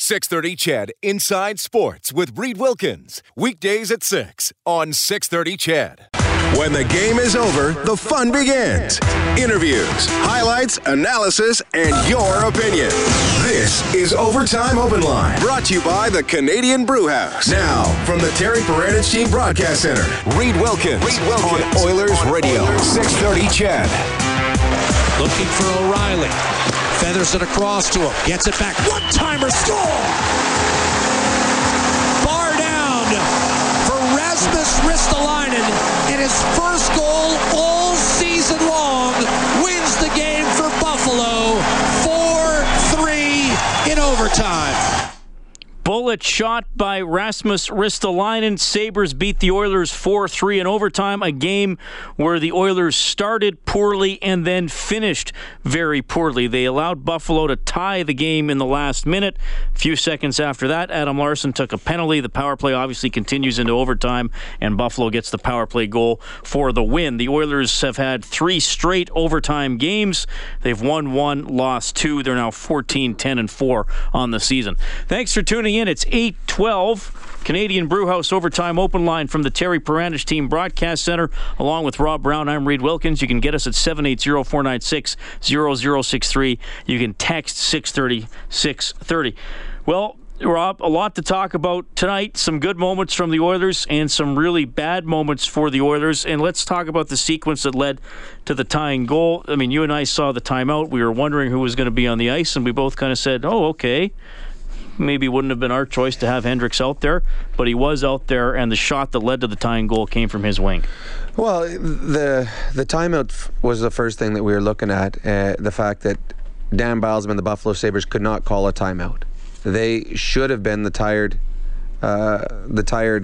630 CHED Inside Sports with Reed Wilkins. Weekdays at 6 on 630 CHED. When the game is over, the fun begins. Interviews, highlights, analysis, and your opinion. This is Overtime Open Line, brought to you by the Canadian Brew House. Now, from the Terry Peranich Team Broadcast Center, Reed Wilkins on Oilers Radio, 630 CHED. Looking for O'Reilly. Feathers it across to him. Gets it back. One-timer score! Far down for Rasmus Ristolainen. And his first goal all season long wins the game for Buffalo. 4-3 in overtime. Bullet shot by Rasmus Ristolainen. Sabres beat the Oilers 4-3 in overtime, a game where the Oilers started poorly and then finished very poorly. They allowed Buffalo to tie the game in the last minute. A few seconds after that, Adam Larson took a penalty. The power play obviously continues into overtime, and Buffalo gets the power play goal for the win. The Oilers have had three straight overtime games. They've won one, lost two. They're now 14-10-4 on the season. Thanks for tuning in. It's 8:12, Canadian Brew House Overtime Open Line from the Terry Peranich Team Broadcast Center. Along with Rob Brown, I'm Reed Wilkins. You can get us at 780-496-0063. You can text 630-630. Well, Rob, a lot to talk about tonight. Some good moments from the Oilers and some really bad moments for the Oilers. And let's talk about the sequence that led to the tying goal. I mean, you and I saw the timeout. We were wondering who was going to be on the ice, and we both kind of said, oh, okay. Maybe wouldn't have been our choice to have Hendricks out there, but he was out there, and the shot that led to the tying goal came from his wing. Well, the timeout was the first thing that we were looking at, the fact that Dan Bylsma and the Buffalo Sabres could not call a timeout. They should have been the tired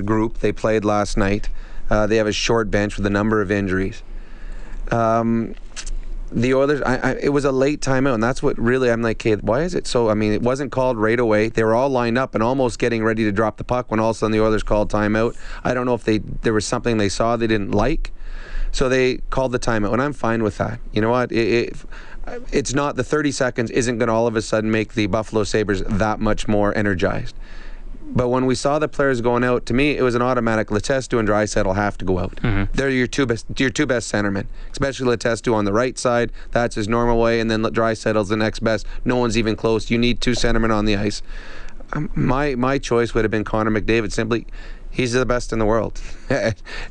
group they played last night. They have a short bench with a number of injuries. The Oilers, it was a late timeout, and that's what really, I'm like, okay, why is it so? I mean, it wasn't called right away. They were all lined up and almost getting ready to drop the puck when all of a sudden the Oilers called timeout. I don't know if there was something they saw they didn't like, so they called the timeout, and I'm fine with that. You know what? It's not, the 30 seconds isn't going to all of a sudden make the Buffalo Sabres that much more energized. But when we saw the players going out, to me, it was an automatic. Letestu and Draisaitl have to go out. Mm-hmm. They're your two best centermen, especially Letestu on the right side. That's his normal way, and then Draisaitl's the next best. No one's even close. You need two centermen on the ice. My choice would have been Connor McDavid. Simply, he's the best in the world.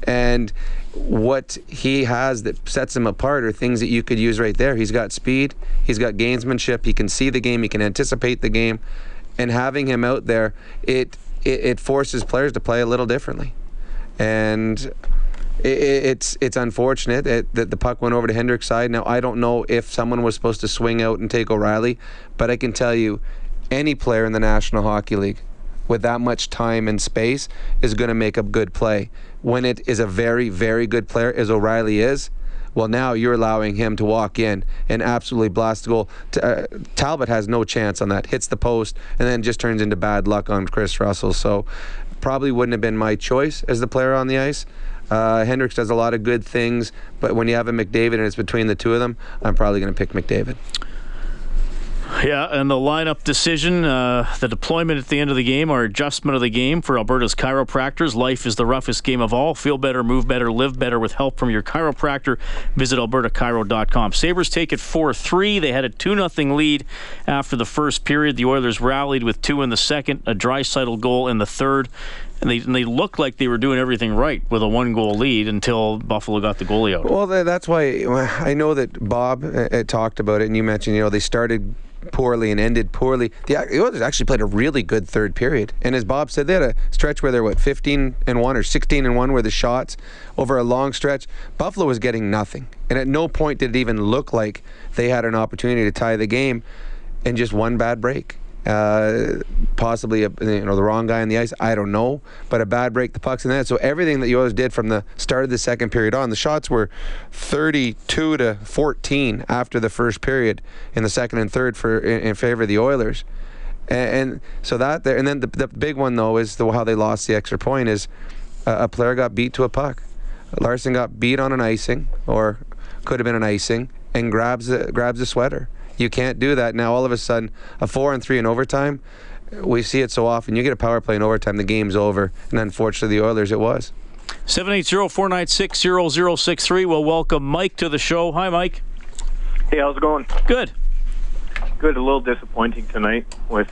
And what he has that sets him apart are things that you could use right there. He's got speed. He's got gamesmanship. He can see the game. He can anticipate the game. And having him out there, it forces players to play a little differently, and it's unfortunate that the puck went over to Hendricks' side. Now I don't know if someone was supposed to swing out and take O'Reilly, but I can tell you, any player in the National Hockey League with that much time and space is going to make a good play. When it is a very, very good player, as O'Reilly is. Well, now you're allowing him to walk in and absolutely blast the goal. Talbot has no chance on that. Hits the post and then just turns into bad luck on Chris Russell. So probably wouldn't have been my choice as the player on the ice. Hendricks does a lot of good things, but when you have a McDavid and it's between the two of them, I'm probably going to pick McDavid. Yeah, and the lineup decision, the deployment at the end of the game, or adjustment of the game for Alberta's chiropractors. Life is the roughest game of all. Feel better, move better, live better with help from your chiropractor. Visit albertachiro.com. Sabres take it 4-3. They had a 2-0 lead after the first period. The Oilers rallied with two in the second, a Draisaitl goal in the third. And they looked like they were doing everything right with a one-goal lead until Buffalo got the goalie out. Well, that's why I know that Bob talked about it, and you mentioned, they started poorly and ended poorly. The Oilers actually played a really good third period, and as Bob said, they had a stretch where they were 15-1 or 16-1 where the shots over a long stretch. Buffalo was getting nothing, and at no point did it even look like they had an opportunity to tie the game, and just one bad break. possibly the wrong guy on the ice. I don't know, but a bad break, the puck's in that. So everything that the Oilers did from the start of the second period on, the shots were 32 to 14 after the first period in the second and third in favor of the Oilers. And so that there, and then the big one though is how they lost the extra point is a player got beat to a puck. Larson got beat on an icing, or could have been an icing, and grabs the sweater. You can't do that. Now all of a sudden, a 4-on-3 in overtime, we see it so often. You get a power play in overtime, the game's over. And unfortunately, the Oilers, it was. 780-496-0063. We'll welcome Mike to the show. Hi, Mike. Hey, how's it going? Good. A little disappointing tonight with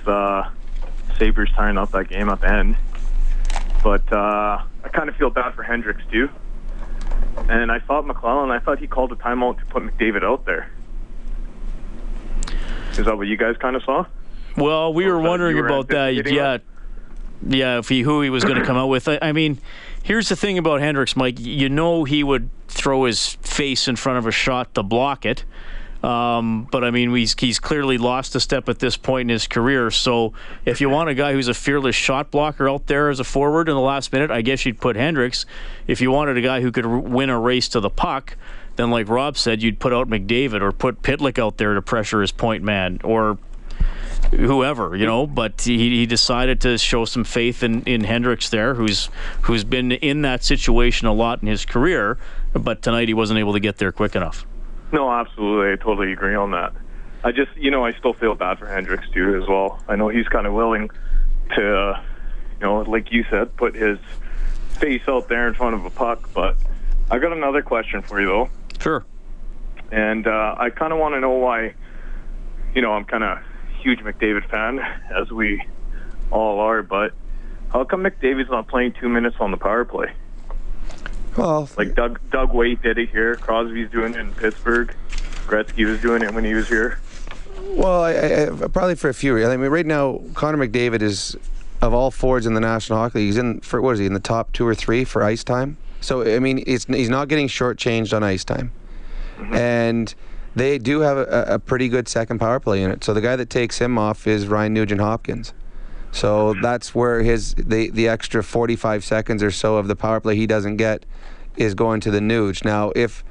Sabres tying up that game up end. But I kind of feel bad for Hendricks, too. And I thought McLellan, I thought he called a timeout to put McDavid out there. Is that what you guys kind of saw? Well, we were wondering about that. Yeah, if who he was going to come out with. I mean, here's the thing about Hendricks, Mike. You know he would throw his face in front of a shot to block it. But, I mean, he's clearly lost a step at this point in his career. So if you want a guy who's a fearless shot blocker out there as a forward in the last minute, I guess you'd put Hendricks. If you wanted a guy who could win a race to the puck, then like Rob said, you'd put out McDavid or put Pitlick out there to pressure his point man or whoever, you know. But he decided to show some faith in Hendricks there, who's been in that situation a lot in his career. But tonight he wasn't able to get there quick enough. No, absolutely. I totally agree on that. I just, I still feel bad for Hendricks, too, as well. I know he's kind of willing to, like you said, put his face out there in front of a puck. But I got another question for you, though. Sure. And I kind of want to know why, I'm kind of a huge McDavid fan, as we all are, but how come McDavid's not playing 2 minutes on the power play? Well, like Doug Weight did it here. Crosby's doing it in Pittsburgh. Gretzky was doing it when he was here. Well, I probably for a few reasons. I mean, right now, Connor McDavid is, of all forwards in the National Hockey League, he's in the top 2 or 3 for ice time. So, I mean, he's not getting shortchanged on ice time. Mm-hmm. And they do have a pretty good second power play unit. So the guy that takes him off is Ryan Nugent-Hopkins. So that's where the extra 45 seconds or so of the power play he doesn't get is going to the Nuge. Now, if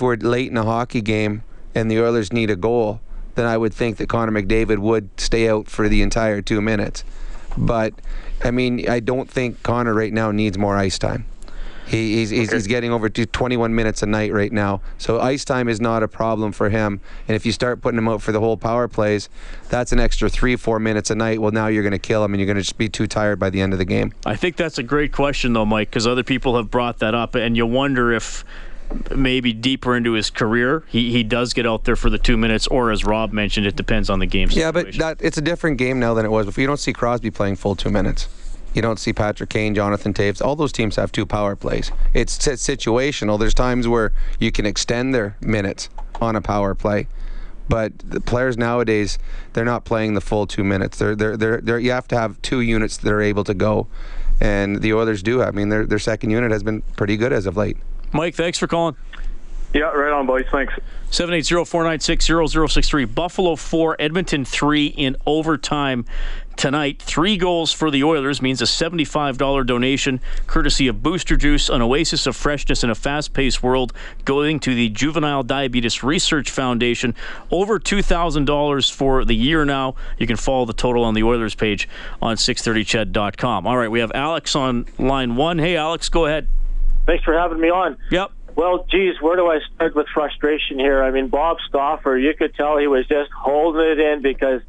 we're late in a hockey game and the Oilers need a goal, then I would think that Connor McDavid would stay out for the entire 2 minutes. But, I mean, I don't think Connor right now needs more ice time. He's getting over to 21 minutes a night right now. So ice time is not a problem for him. And if you start putting him out for the whole power plays, that's an extra 3-4 minutes a night. Well, now you're going to kill him and you're going to just be too tired by the end of the game. I think that's a great question, though, Mike, because other people have brought that up. And you wonder if maybe deeper into his career, he does get out there for the 2 minutes, or as Rob mentioned, it depends on the game situation. Yeah, but it's a different game now than it was before. You don't see Crosby playing full 2 minutes. You don't see Patrick Kane, Jonathan Toews. All those teams have 2 power plays. It's situational. There's times where you can extend their minutes on a power play, but the players nowadays, they're not playing the full 2 minutes. They're you have to have 2 units that are able to go, and the Oilers do. I mean, their second unit has been pretty good as of late. Mike, thanks for calling. Yeah, right on, boys. Thanks. 780-496-0063. Buffalo 4, Edmonton 3 in overtime tonight. 3 goals for the Oilers means a $75 donation courtesy of Booster Juice, an oasis of freshness in a fast-paced world, going to the Juvenile Diabetes Research Foundation. Over $2,000 for the year now. You can follow the total on the Oilers page on 630ched.com. All right, we have Alex on line 1. Hey, Alex, go ahead. Thanks for having me on. Yep. Well, geez, where do I start with frustration here? I mean, Bob Stauffer, you could tell he was just holding it in because,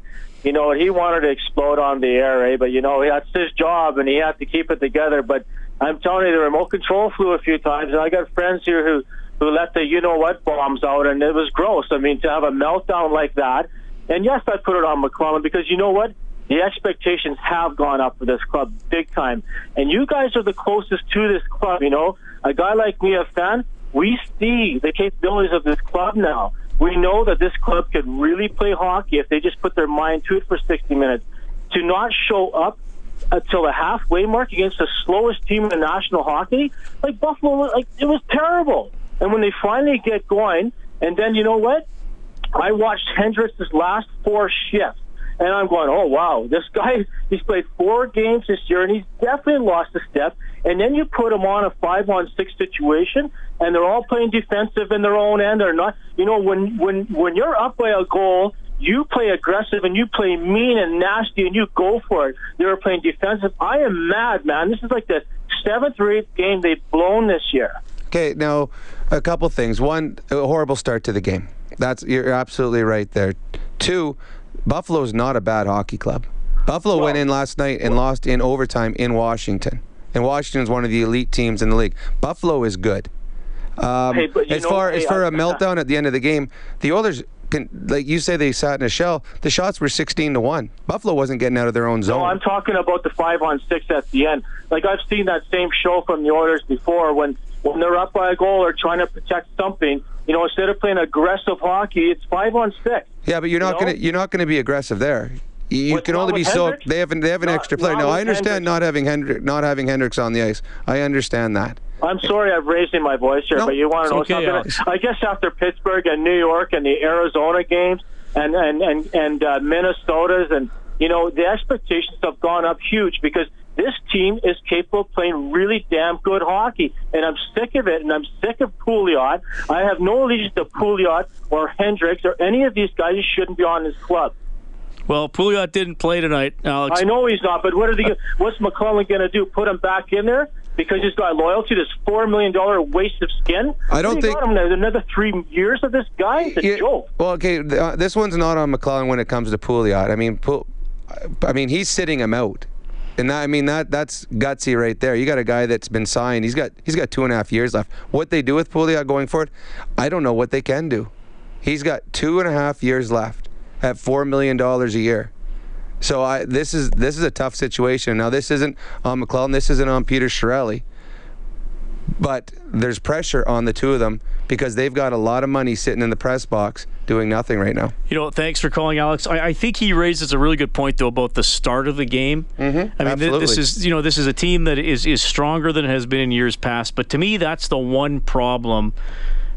he wanted to explode on the air, eh? But, that's his job, and he had to keep it together. But I'm telling you, the remote control flew a few times, and I got friends here who let the you-know-what bombs out, and it was gross. I mean, to have a meltdown like that. And, yes, I put it on McLellan because, you know what? The expectations have gone up for this club big time. And you guys are the closest to this club, A guy like me, a fan, we see the capabilities of this club now. We know that this club could really play hockey if they just put their mind to it for 60 minutes. To not show up until the halfway mark against the slowest team in the National Hockey, like Buffalo, it was terrible. And when they finally get going, and then you know what? I watched Hendricks' last 4 shifts, And I'm going, oh, wow, this guy, he's played 4 games this year, and he's definitely lost a step. And then you put him on a 5-on-6 situation, and they're all playing defensive in their own end. They're not, you know, when you're up by a goal, you play aggressive, and you play mean and nasty, and you go for it. They were playing defensive. I am mad, man. This is like the 7th or 8th game they've blown this year. Okay, now, a couple things. One, a horrible start to the game. You're absolutely right there. 2, Buffalo's not a bad hockey club. Buffalo went in last night and lost in overtime in Washington. And Washington's one of the elite teams in the league. Buffalo is good. As far as a meltdown at the end of the game, the Oilers, like you say, they sat in a shell. The shots were 16-1. Buffalo wasn't getting out of their own zone. No, I'm talking about the 5-on-6 at the end. Like, I've seen that same show from the Oilers before when they're up by a goal or trying to protect something. You know, instead of playing aggressive hockey, it's 5-on-6. Yeah, but you're not going to be aggressive there. You can only be so. They have an extra player. Now, I understand not having Hendricks on the ice. I understand that. I'm sorry I'm raising my voice here, but you want to know something? I guess after Pittsburgh and New York and the Arizona games and Minnesota's, and you know, the expectations have gone up huge because this team is capable of playing really damn good hockey, and I'm sick of it, and I'm sick of Pouliot. I have no allegiance to Pouliot or Hendricks or any of these guys who shouldn't be on this club. Well, Pouliot didn't play tonight, Alex. I know he's not, but what's McLellan going to do, put him back in there? Because he's got loyalty to this $4 million waste of skin? I don't think... Another 3 years of this guy? It's a joke. Well, okay, this one's not on McLellan when it comes to Pouliot. I mean, he's sitting him out. And that's gutsy right there. You got a guy that's been signed. He's got 2.5 years left. What they do with Pouliot going forward, I don't know what they can do. He's got 2.5 years left at $4 million a year. So this is a tough situation. Now, this isn't on McLellan. This isn't on Peter Chiarelli. But there's pressure on the two of them because they've got a lot of money sitting in the press box doing nothing right now. You know, thanks for calling, Alex. I think he raises a really good point, though, about the start of the game. Mm-hmm. I mean, this is a team that is stronger than it has been in years past. But to me, that's the one problem.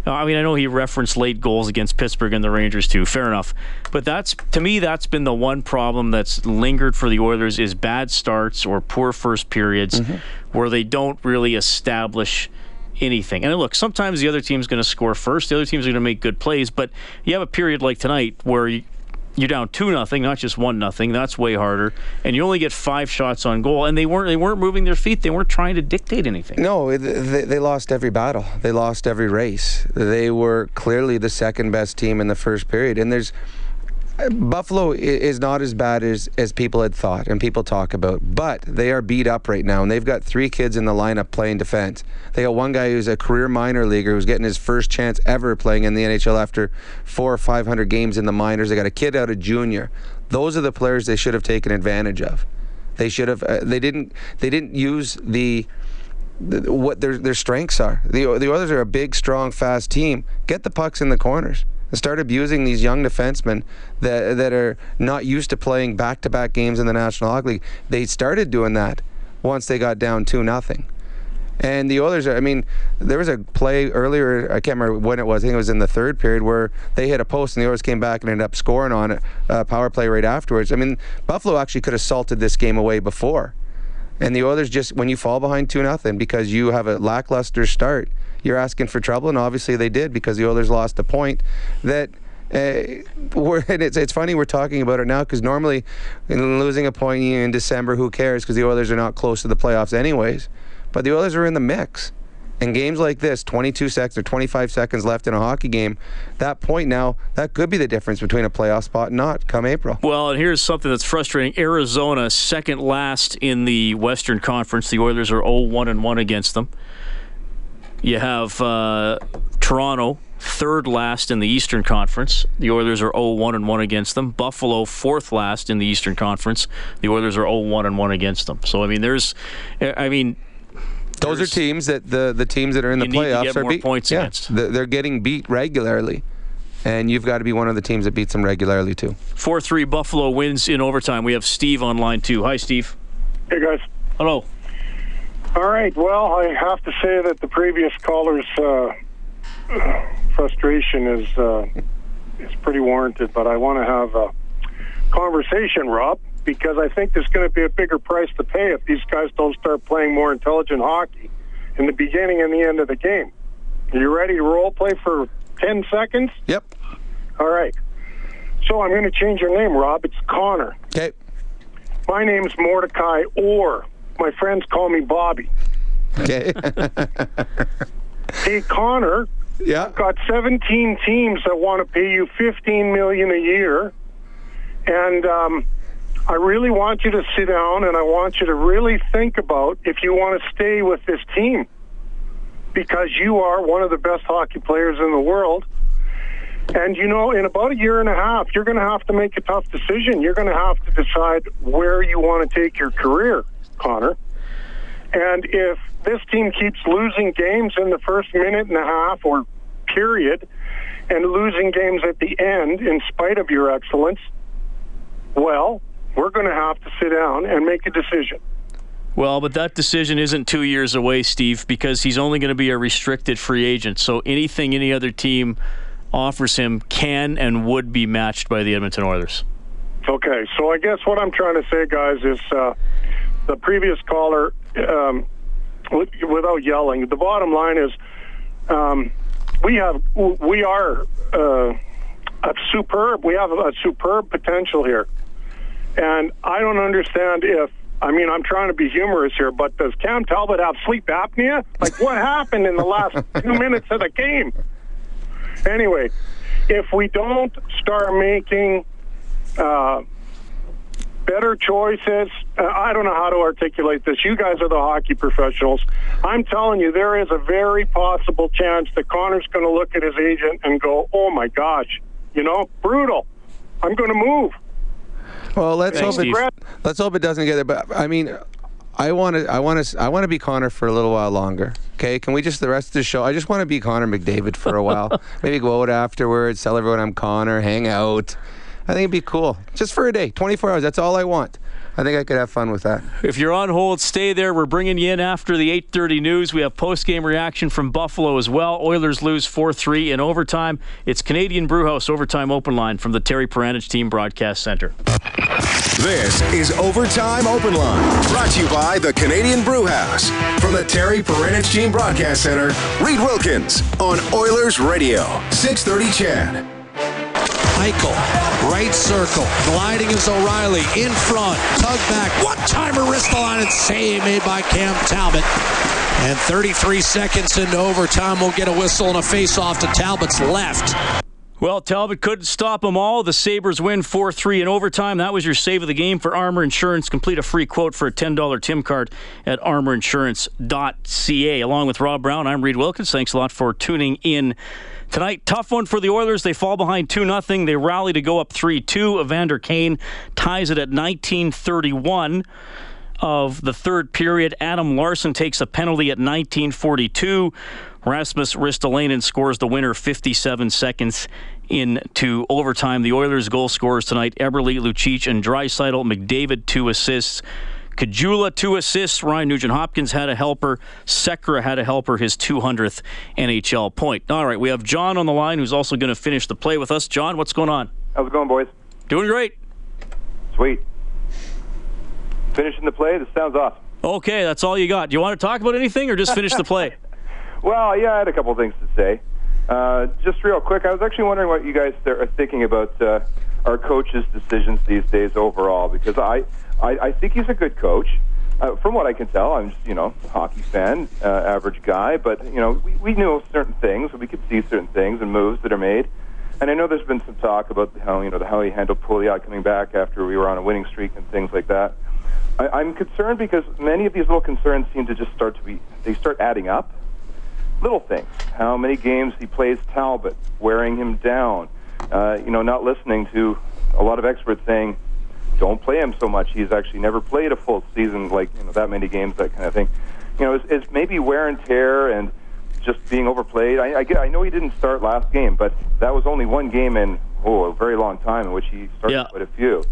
I mean, I know he referenced late goals against Pittsburgh and the Rangers too. Fair enough. But that's been the one problem that's lingered for the Oilers is bad starts or poor first periods where they don't really establish anything. And look, sometimes the other team's going to score first. The other team's going to make good plays. But you have a period like tonight where you're down 2-0, not just 1-0. That's way harder, and you only get 5 shots on goal. And they weren't moving their feet. They weren't trying to dictate anything. No, they lost every battle. They lost every race. They were clearly the second best team in the first period. And Buffalo is not as bad as people had thought and people talk about, but they are beat up right now, and they've got 3 kids in the lineup playing defense. They got one guy who's a career minor leaguer who's getting his first chance ever playing in the NHL after 400 or 500 games in the minors. They got a kid out of junior. Those are the players they should have taken advantage of. They should have. They didn't use what their strengths are. The Oilers are a big, strong, fast team. Get the pucks in the corners. Start abusing these young defensemen that are not used to playing back-to-back games in the National Hockey League. They started doing that once they got down 2-0. And the Oilers, there was a play earlier, I can't remember when it was, I think it was in the 3rd period, where they hit a post and the Oilers came back and ended up scoring on it, power play right afterwards. I mean, Buffalo actually could have salted this game away before. And the Oilers just, when you fall behind 2-0 because you have a lackluster start, you're asking for trouble, and obviously they did because the Oilers lost a point. And it's funny we're talking about it now because normally losing a point in December, who cares, because the Oilers are not close to the playoffs anyways. But the Oilers are in the mix. And games like this, 22 seconds or 25 seconds left in a hockey game, that point now, that could be the difference between a playoff spot and not come April. Well, and here's something that's frustrating. Arizona, second last in the Western Conference. The Oilers are 0-1-1 against them. You have Toronto, third last in the Eastern Conference. The Oilers are 0-1-1 against them. Buffalo, fourth last in the Eastern Conference. The Oilers are 0-1-1 against them. So, those are teams that the teams that are in the playoffs are beat. Points against. They're getting beat regularly. And you've got to be one of the teams that beats them regularly, too. 4-3 Buffalo wins in overtime. We have Steve on line 2. Hi, Steve. Hey, guys. Hello. All right, well, I have to say that the previous caller's frustration is pretty warranted, but I want to have conversation, Rob, because I think there's going to be a bigger price to pay if these guys don't start playing more intelligent hockey in the beginning and the end of the game. Are you ready to role play for 10 seconds? Yep. All right. So I'm going to change your name, Rob. It's Connor. Okay. My name's Mordecai Orr. My friends call me Bobby. Okay. Hey, Connor. Yeah. I've got 17 teams that want to pay you $15 million a year. And I really want you to sit down and I want you to really think about if you want to stay with this team, because you are one of the best hockey players in the world. And, you know, in about a year and a half, you're going to have to make a tough decision. You're going to have to decide where you want to take your career, Connor. And if this team keeps losing games in the first minute and a half or period and losing games at the end in spite of your excellence, well, we're going to have to sit down and make a decision. Well, but that decision isn't 2 years away, Steve, because he's only going to be a restricted free agent. So anything any other team offers him can and would be matched by the Edmonton Oilers. Okay, so I guess what I'm trying to say, guys, is the previous caller, without yelling, the bottom line is we have a superb potential here. And I don't understand if, I mean, I'm trying to be humorous here, but does Cam Talbot have sleep apnea? Like, what happened in the last 2 minutes of the game? Anyway, if we don't start making better choices, I don't know how to articulate this. You guys are the hockey professionals. I'm telling you, there is a very possible chance that Connor's going to look at his agent and go, oh, my gosh, you know, brutal. I'm going to move. Well, let's hope it doesn't get it. But I mean, I want to be Connor for a little while longer. Okay, can we just the rest of the show? I just want to be Connor McDavid for a while. Maybe go out afterwards, tell everyone I'm Connor, hang out. I think it'd be cool, just for a day, 24 hours. That's all I want. I think I could have fun with that. If you're on hold, stay there. We're bringing you in after the 8:30 news. We have post-game reaction from Buffalo as well. Oilers lose 4-3 in overtime. It's Canadian Brewhouse Overtime Open Line from the Terry Peranich Team Broadcast Center. This is Overtime Open Line, brought to you by the Canadian Brewhouse. From the Terry Peranich Team Broadcast Center, Reed Wilkins on Oilers Radio, 630 CHED. Michael, right circle, gliding is O'Reilly, in front, tug back, one-timer, Ristolainen, save made by Cam Talbot. And 33 seconds into overtime, we'll get a whistle and a face-off to Talbot's left. Well, Talbot couldn't stop them all. The Sabres win 4-3 in overtime. That was your save of the game for Armor Insurance. Complete a free quote for a $10 Tim card at armorinsurance.ca. Along with Rob Brown, I'm Reed Wilkins. Thanks a lot for tuning in tonight. Tough one for the Oilers. They fall behind 2-0. They rally to go up 3-2. Evander Kane ties it at 19:31 of the third period. Adam Larson takes a penalty at 19:42. Rasmus Ristolainen scores the winner 57 seconds into overtime. The Oilers' goal scorers tonight, Eberle, Lucic, and Draisaitl. McDavid, 2 assists. Caggiula, 2 assists. Ryan Nugent-Hopkins had a helper. Sekera had a helper, his 200th NHL point. All right, we have John on the line, who's also going to finish the play with us. John, what's going on? How's it going, boys? Doing great. Sweet. Finishing the play, this sounds awesome. Okay, that's all you got. Do you want to talk about anything or just finish the play? Well, yeah, I had a couple things to say. Just real quick, I was actually wondering what you guys are thinking about our coaches' decisions these days overall, because I think he's a good coach. From what I can tell, I'm just, a hockey fan, average guy, but, we knew certain things. We could see certain things and moves that are made. And I know there's been some talk about how he handled Puljujarvi coming back after we were on a winning streak and things like that. I'm concerned because many of these little concerns seem to just start adding up. Little things, how many games he plays Talbot, wearing him down, not listening to a lot of experts saying, don't play him so much. He's actually never played a full season, like that many games, that kind of thing. It's maybe wear and tear and just being overplayed. I know he didn't start last game, but that was only one game in a very long time in which he started quite a few.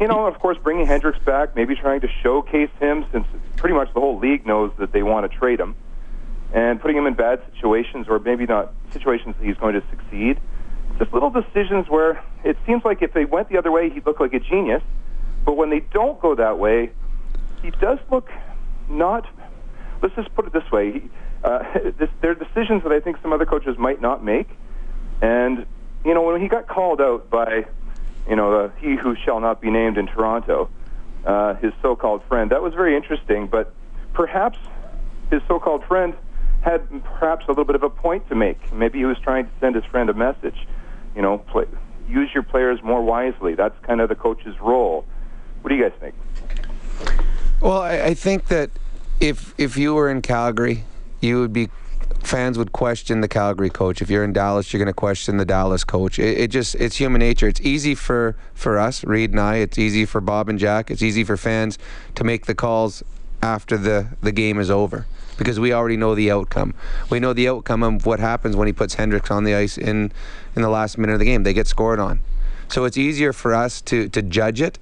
Of course, bringing Hendricks back, maybe trying to showcase him since pretty much the whole league knows that they want to trade him. And putting him in bad situations, or maybe not situations that he's going to succeed. Just little decisions where it seems like if they went the other way, he'd look like a genius. But when they don't go that way, he does look not... Let's just put it this way. There are decisions that I think some other coaches might not make. And, you know, when he got called out by, you know, he who shall not be named in Toronto, his so-called friend, that was very interesting. But perhaps his so-called friend had perhaps a little bit of a point to make. Maybe he was trying to send his friend a message. You know, use your players more wisely. That's kind of the coach's role. What do you guys think? Well, I think that if you were in Calgary, you would be... Fans would question the Calgary coach. If you're in Dallas, you're going to question the Dallas coach. It's human nature. It's easy for us, Reed and I. It's easy for Bob and Jack. It's easy for fans to make the calls after the game is over because we already know the outcome. We know the outcome of what happens when he puts Hendricks on the ice in the last minute of the game. They get scored on. So it's easier for us to judge it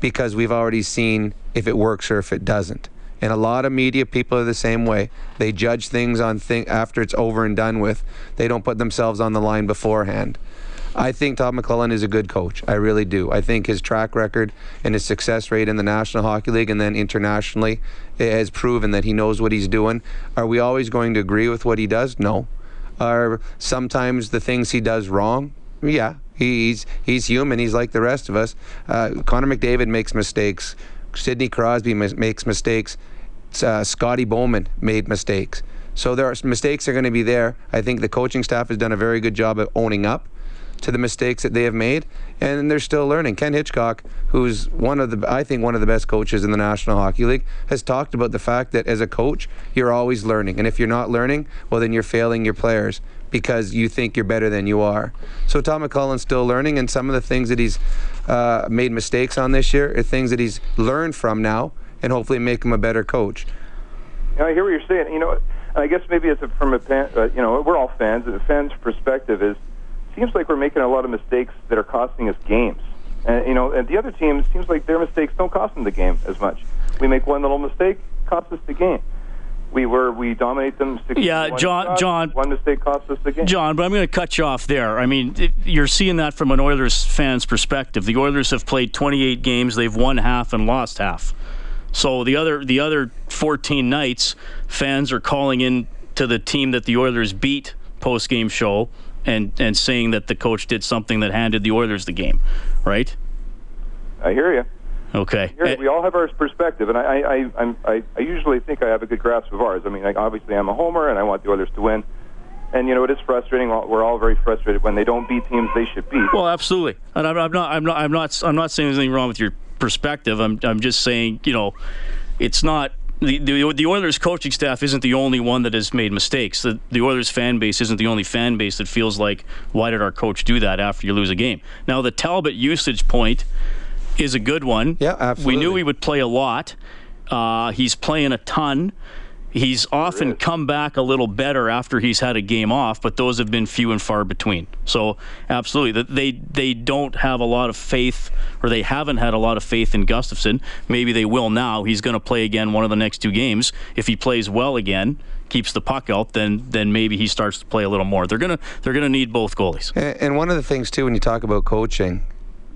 because we've already seen if it works or if it doesn't. And a lot of media people are the same way. They judge things on after it's over and done with. They don't put themselves on the line beforehand. I think Todd McLellan is a good coach. I really do. I think his track record and his success rate in the National Hockey League and then internationally has proven that he knows what he's doing. Are we always going to agree with what he does? No. Are sometimes the things he does wrong? Yeah. He's human. He's like the rest of us. Connor McDavid makes mistakes. Sidney Crosby makes mistakes. Scotty Bowman made mistakes. So there are mistakes that are going to be there. I think the coaching staff has done a very good job of owning up to the mistakes that they have made, and they're still learning. Ken Hitchcock, who's one of the best coaches in the National Hockey League, has talked about the fact that as a coach, you're always learning. And if you're not learning, well, then you're failing your players because you think you're better than you are. So Todd McLellan's still learning, and some of the things that he's made mistakes on this year are things that he's learned from now and hopefully make him a better coach. You know, I hear what you're saying. You know, I guess maybe it's from a fan, you know, we're all fans. The fan's perspective is it seems like we're making a lot of mistakes that are costing us games. And, you know, and the other team, it seems like their mistakes don't cost them the game as much. We make one little mistake, costs us the game. We dominate them. Yeah, John. One mistake cost us the game. John, but I'm going to cut you off there. I mean, you're seeing that from an Oilers fan's perspective. The Oilers have played 28 games. They've won half and lost half. So the other 14 nights, fans are calling in to the team that the Oilers beat post-game show and saying that the coach did something that handed the Oilers the game, right? I hear you. Okay. We all have our perspective, and I usually think I have a good grasp of ours. I mean, obviously I'm a homer, and I want the Oilers to win. And, you know, it is frustrating. We're all very frustrated when they don't beat teams they should beat. Well, absolutely. And I'm not saying there's anything wrong with your perspective. I'm just saying, you know, it's not the Oilers coaching staff isn't the only one that has made mistakes. The Oilers fan base isn't the only fan base that feels like, why did our coach do that after you lose a game? Now, the Talbot usage point is a good one. Yeah, absolutely. We knew he would play a lot. He's playing a ton. He's often come back a little better after he's had a game off, but those have been few and far between. So, absolutely, they don't have a lot of faith, or they haven't had a lot of faith in Gustafsson. Maybe they will now. He's going to play again one of the next two games. If he plays well again, keeps the puck out, then maybe he starts to play a little more. They're gonna need both goalies. And one of the things too, when you talk about coaching.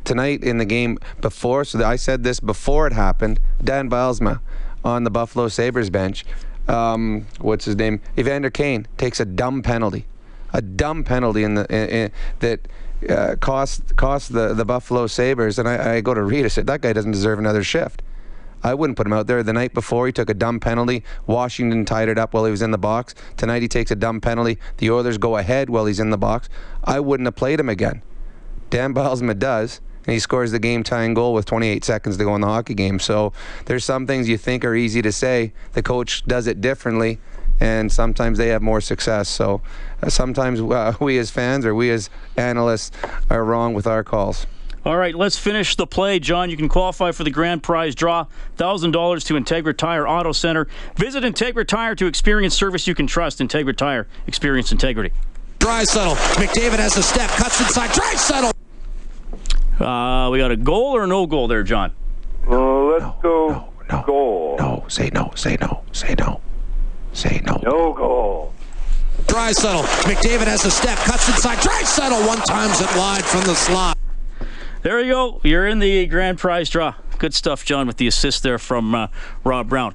Tonight in the game before, so I said this before it happened, Dan Bylsma on the Buffalo Sabres bench, what's his name? Evander Kane takes a dumb penalty that costs the Buffalo Sabres. And I go to Reed, I said, that guy doesn't deserve another shift. I wouldn't put him out there. The night before, he took a dumb penalty. Washington tied it up while he was in the box. Tonight, he takes a dumb penalty. The Oilers go ahead while he's in the box. I wouldn't have played him again. Dan Bylsma does. And he scores the game-tying goal with 28 seconds to go in the hockey game. So there's some things you think are easy to say. The coach does it differently, and sometimes they have more success. So sometimes we as fans or we as analysts are wrong with our calls. All right, let's finish the play. John, you can qualify for the grand prize draw, $1,000 to Integra Tire Auto Center. Visit Integra Tire to experience service you can trust. Integra Tire, experience integrity. Draisaitl, McDavid has a step, cuts inside, Draisaitl! We got a goal or no goal there, John? Let's go goal. No, say no. No goal. Draisaitl. McDavid has a step, cuts inside. Draisaitl one times it wide from the slot. There you go. You're in the grand prize draw. Good stuff, John, with the assist there from Rob Brown.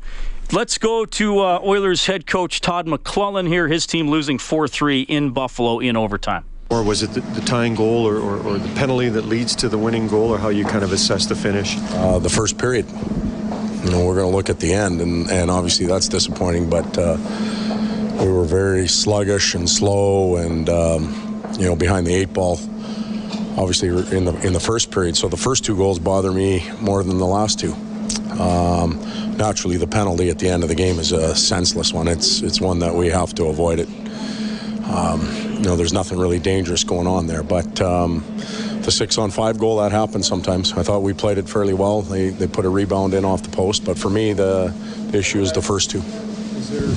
Let's go to Oilers head coach Todd McLellan here. His team losing 4-3 in Buffalo in overtime. Or was it the tying goal or the penalty that leads to the winning goal, or how you kind of assess the finish? The first period. You know, we're going to look at the end, and obviously that's disappointing, but we were very sluggish and slow and, you know, behind the eight ball, obviously, in the first period. So the first two goals bother me more than the last two. Naturally, the penalty at the end of the game is a senseless one. It's one that we have to avoid it. You know, there's nothing really dangerous going on there, but the 6-on-5 goal, that happens sometimes. I thought we played it fairly well. They put a rebound in off the post, but for me, the issue is the first two. Is there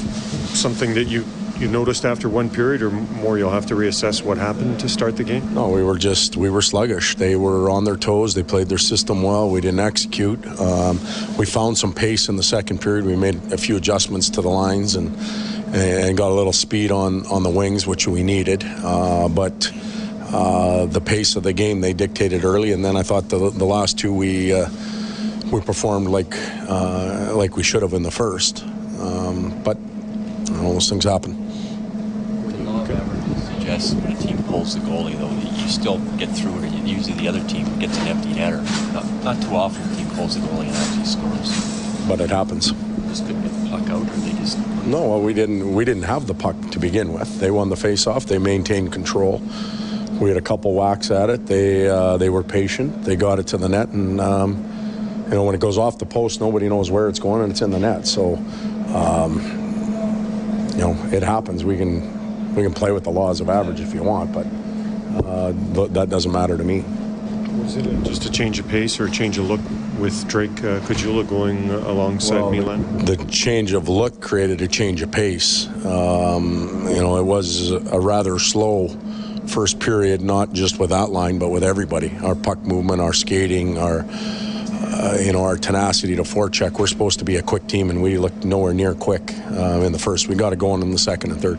something that you noticed after one period or more? You'll have to reassess what happened to start the game? No, we were sluggish. They were on their toes. They played their system well. We didn't execute. We found some pace in the second period. We made a few adjustments to the lines and got a little speed on the wings, which we needed. But the pace of the game, they dictated early, and then I thought the last two we performed like we should have in the first. But you know, those things happen. What do you suggest when a team pulls the goalie, though, that you still get through it, and usually the other team gets an empty netter? Not too often the team pulls the goalie and actually scores. But it happens. Just couldn't get the puck out, or they just... No, well, we didn't have the puck to begin with. They won the face-off. They maintained control. We had a couple whacks at it. They were patient. They got it to the net, and you know, when it goes off the post, nobody knows where it's going, and it's in the net. So, you know, it happens. We can play with the laws of average if you want, but that doesn't matter to me. Was it just a change of pace or a change of look with Drake Caggiula going alongside Milan? The change of look created a change of pace. You know, it was a rather slow first period, not just with that line, but with everybody. Our puck movement, our skating, our you know, our tenacity to forecheck. We're supposed to be a quick team, and we looked nowhere near quick in the first. We got it going in the second and third.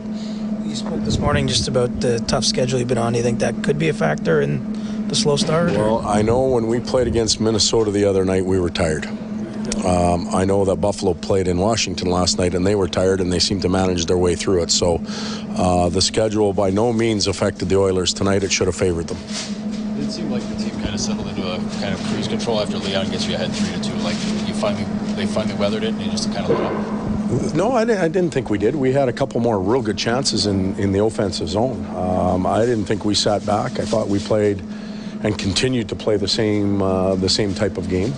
You spoke this morning just about the tough schedule you've been on. Do you think that could be a factor in the slow start? Well, or? I know when we played against Minnesota the other night, we were tired. I know that Buffalo played in Washington last night, and they were tired, and they seemed to manage their way through it. So the schedule by no means affected the Oilers tonight. It should have favored them. It did seem like the team kind of settled into a kind of cruise control after Leon gets you ahead 3-2. Like they finally weathered it, and you just kind of let up. No, I didn't think we did. We had a couple more real good chances in the offensive zone. I didn't think we sat back. I thought we played and continued to play the same type of game.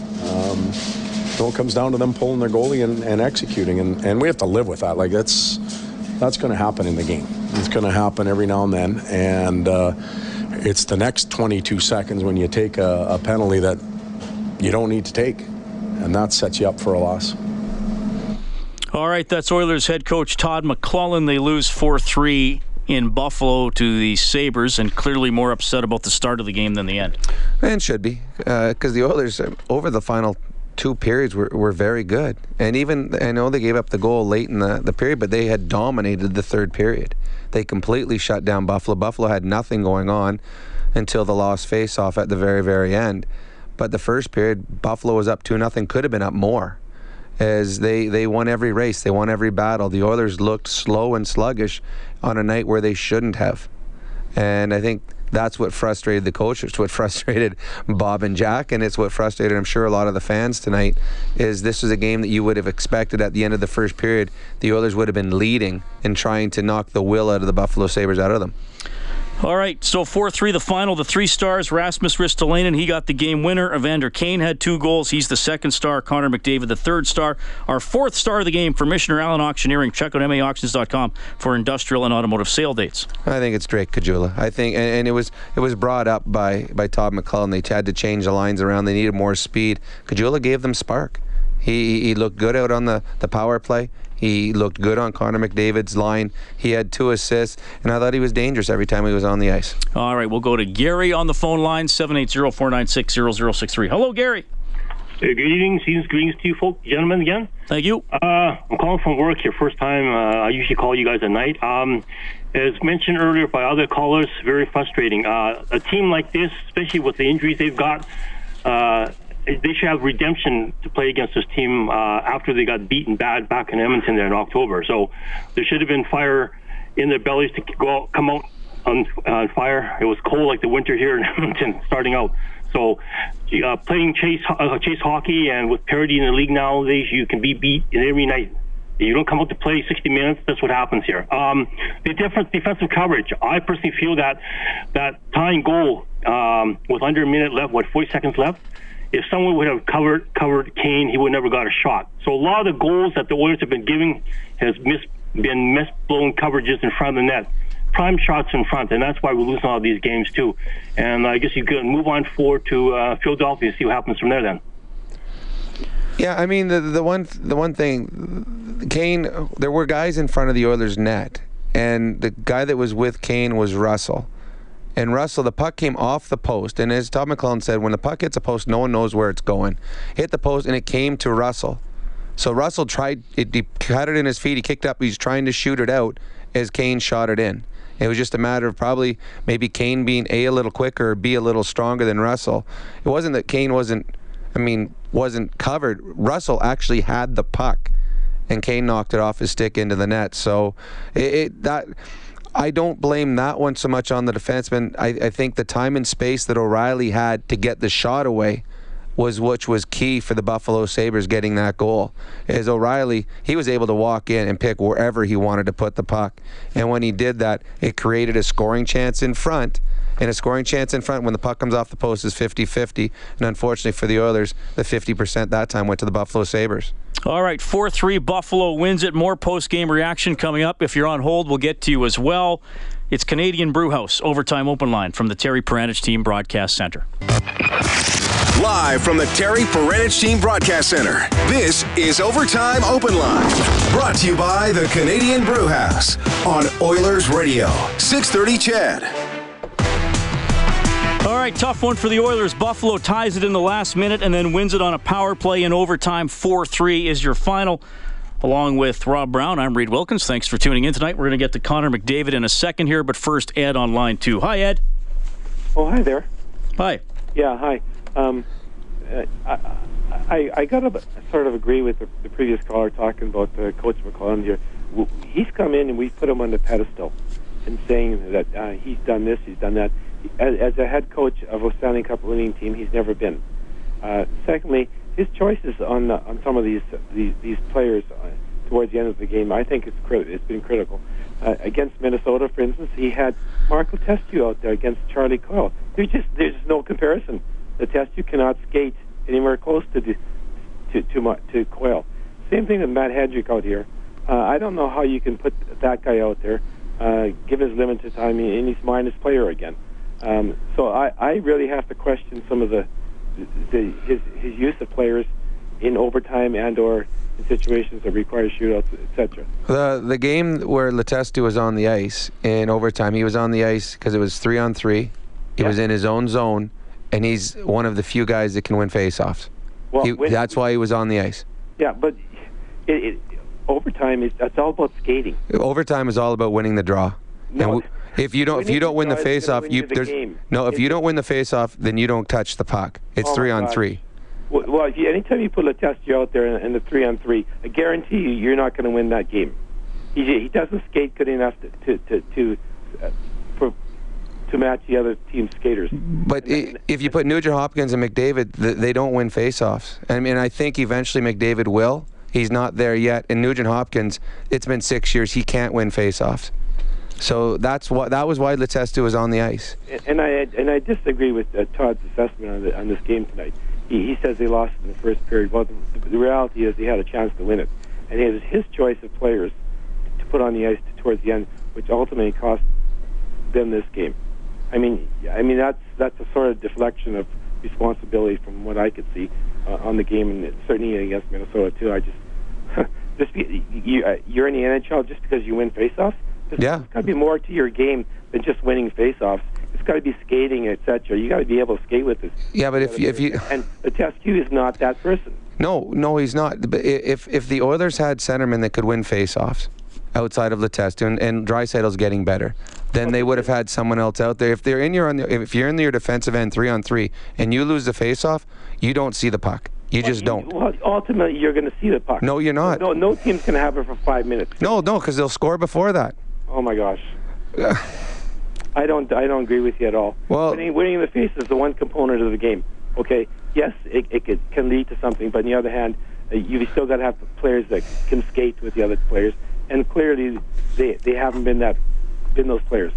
So it comes down to them pulling their goalie and executing, and we have to live with that. Like that's going to happen in the game. It's going to happen every now and then, and it's the next 22 seconds when you take a penalty that you don't need to take, and that sets you up for a loss. All right, that's Oilers head coach Todd McLellan. They lose 4-3 in Buffalo to the Sabres, and clearly more upset about the start of the game than the end. And should be, because the Oilers, over the final two periods were very good. And even, I know they gave up the goal late in the period, but they had dominated the third period. They completely shut down Buffalo. Buffalo had nothing going on until the lost face-off at the very, very end. But the first period, Buffalo was up 2-0, could have been up more, as they won every race. They won every battle. The Oilers looked slow and sluggish on a night where they shouldn't have. And I think that's what frustrated the coach. It's what frustrated Bob and Jack, and it's what frustrated, I'm sure, a lot of the fans tonight, is this was a game that you would have expected at the end of the first period. The Oilers would have been leading and trying to knock the will out of the Buffalo Sabres out of them. All right, so 4-3 the final. The three stars, Rasmus Ristolainen, he got the game winner. Evander Kane had 2 goals. He's the second star. Connor McDavid, the third star. Our fourth star of the game for Missioner Allen Auctioneering. Check out maauctions.com for industrial and automotive sale dates. I think it's Drake Caggiula. I think, and it was brought up by Todd McLellan. They had to change the lines around. They needed more speed. Caggiula gave them spark. He looked good out on the power play. He looked good on Connor McDavid's line. He had 2 assists, and I thought he was dangerous every time he was on the ice. All right, we'll go to Gary on the phone line, 780-496-0063. Hello, Gary. Good evening, greetings to you folk, gentlemen, again. Thank you. I'm calling from work here, first time. I usually call you guys at night. As mentioned earlier by other callers, very frustrating. A team like this, especially with the injuries they've got, they should have redemption to play against this team after they got beaten bad back in Edmonton there in October. So there should have been fire in their bellies to go out, come out on fire. It was cold like the winter here in Edmonton starting out. So playing chase hockey, and with parity in the league nowadays, you can be beat every night. You don't come out to play 60 minutes. That's what happens here. The different defensive coverage. I personally feel that that tying goal with under a minute left, 40 seconds left, if someone would have covered Kane, he would never got a shot. So a lot of the goals that the Oilers have been giving has been misblown coverages in front of the net. Prime shots in front, and that's why we're losing all these games too. And I guess you can move on forward to Philadelphia and see what happens from there then. Yeah, I mean, the one thing, Kane, there were guys in front of the Oilers' net, and the guy that was with Kane was Russell. And Russell, the puck came off the post, and as Todd McLellan said, when the puck hits a post, no one knows where it's going. Hit the post, and it came to Russell. So Russell tried, he cut it in his feet, he kicked up, he's trying to shoot it out as Kane shot it in. It was just a matter of probably maybe Kane being A, a little quicker, or B, a little stronger than Russell. It wasn't that Kane wasn't covered. Russell actually had the puck, and Kane knocked it off his stick into the net. So I don't blame that one so much on the defenseman. I think the time and space that O'Reilly had to get the shot away was key for the Buffalo Sabres getting that goal. As O'Reilly, he was able to walk in and pick wherever he wanted to put the puck. And when he did that, it created a scoring chance in front. And a scoring chance in front when the puck comes off the post is 50-50. And unfortunately for the Oilers, the 50% that time went to the Buffalo Sabres. All right, 4-3 Buffalo wins it. More post-game reaction coming up. If you're on hold, we'll get to you as well. It's Canadian Brew House Overtime Open Line from the Terry Peranich Team Broadcast Center. Live from the Terry Peranich Team Broadcast Center, this is Overtime Open Line. Brought to you by the Canadian Brew House on Oilers Radio, 630 CHED. All right, tough one for the Oilers. Buffalo ties it in the last minute and then wins it on a power play in overtime. 4-3 is your final. Along with Rob Brown, I'm Reed Wilkins. Thanks for tuning in tonight. We're going to get to Connor McDavid in a second here, but first, Ed on line two. Hi, Ed. Oh, hi there. Hi. Yeah, hi. I got to sort of agree with the previous caller talking about Coach McLellan here. He's come in and we put him on the pedestal and saying that he's done this, he's done that. As a head coach of a Stanley Cup winning team, he's never been. Secondly, his choices on some of these players towards the end of the game, I think it's been critical. Against Minnesota, for instance, he had Mark Letestu out there against Charlie Coyle. There's just no comparison. Letestu cannot skate anywhere close to Coyle. Same thing with Matt Hendricks out here. I don't know how you can put that guy out there, give his limited time, and he's minus player again. So I really have to question some of his use of players in overtime and or in situations that require shootouts, etc. The game where Letestu was on the ice in overtime, he was on the ice because it was 3-on-3. He was in his own zone. And he's one of the few guys that can win faceoffs. Well, that's why he was on the ice. Yeah, but overtime that's all about skating. Overtime is all about winning the draw. No, and if you don't win the faceoff, you don't win the faceoff, then you don't touch the puck. It's 3-on-3. Well, anytime you put Letestu out there in the 3-on-3, I guarantee you, you're not going to win that game. He doesn't skate good enough to match the other team's skaters. But if you put Nugent-Hopkins and McDavid, they don't win faceoffs. I mean, I think eventually McDavid will. He's not there yet. And Nugent-Hopkins, it's been 6 years. He can't win faceoffs. So that was why Letestu was on the ice. And I disagree with Todd's assessment on this game tonight. He says they lost in the first period. Well, the reality is he had a chance to win it. And it was his choice of players to put on the ice towards the end, which ultimately cost them this game. I mean that's a sort of deflection of responsibility from what I could see on the game, and certainly against Minnesota too. I you're in the NHL just because you win faceoffs. There's got to be more to your game than just winning faceoffs it's got to be skating, etc. You got to be able to skate with this. Yeah, but if you and Letestu is not that person. No, he's not. But if the Oilers had centermen that could win faceoffs outside of Letestu, and Draisaitl's getting better, then they would have had someone else out there. If they're in your if you're in your defensive end 3-on-3 and you lose the faceoff, you don't see the puck. You just don't. Well, ultimately, you're going to see the puck. No, you're not. No team's going to have it for 5 minutes. No, because they'll score before that. Oh my gosh. I don't agree with you at all. Well, winning in the face is the one component of the game. Okay, yes, it can lead to something, but on the other hand, you've still got to have players that can skate with the other players, and clearly they haven't been those players.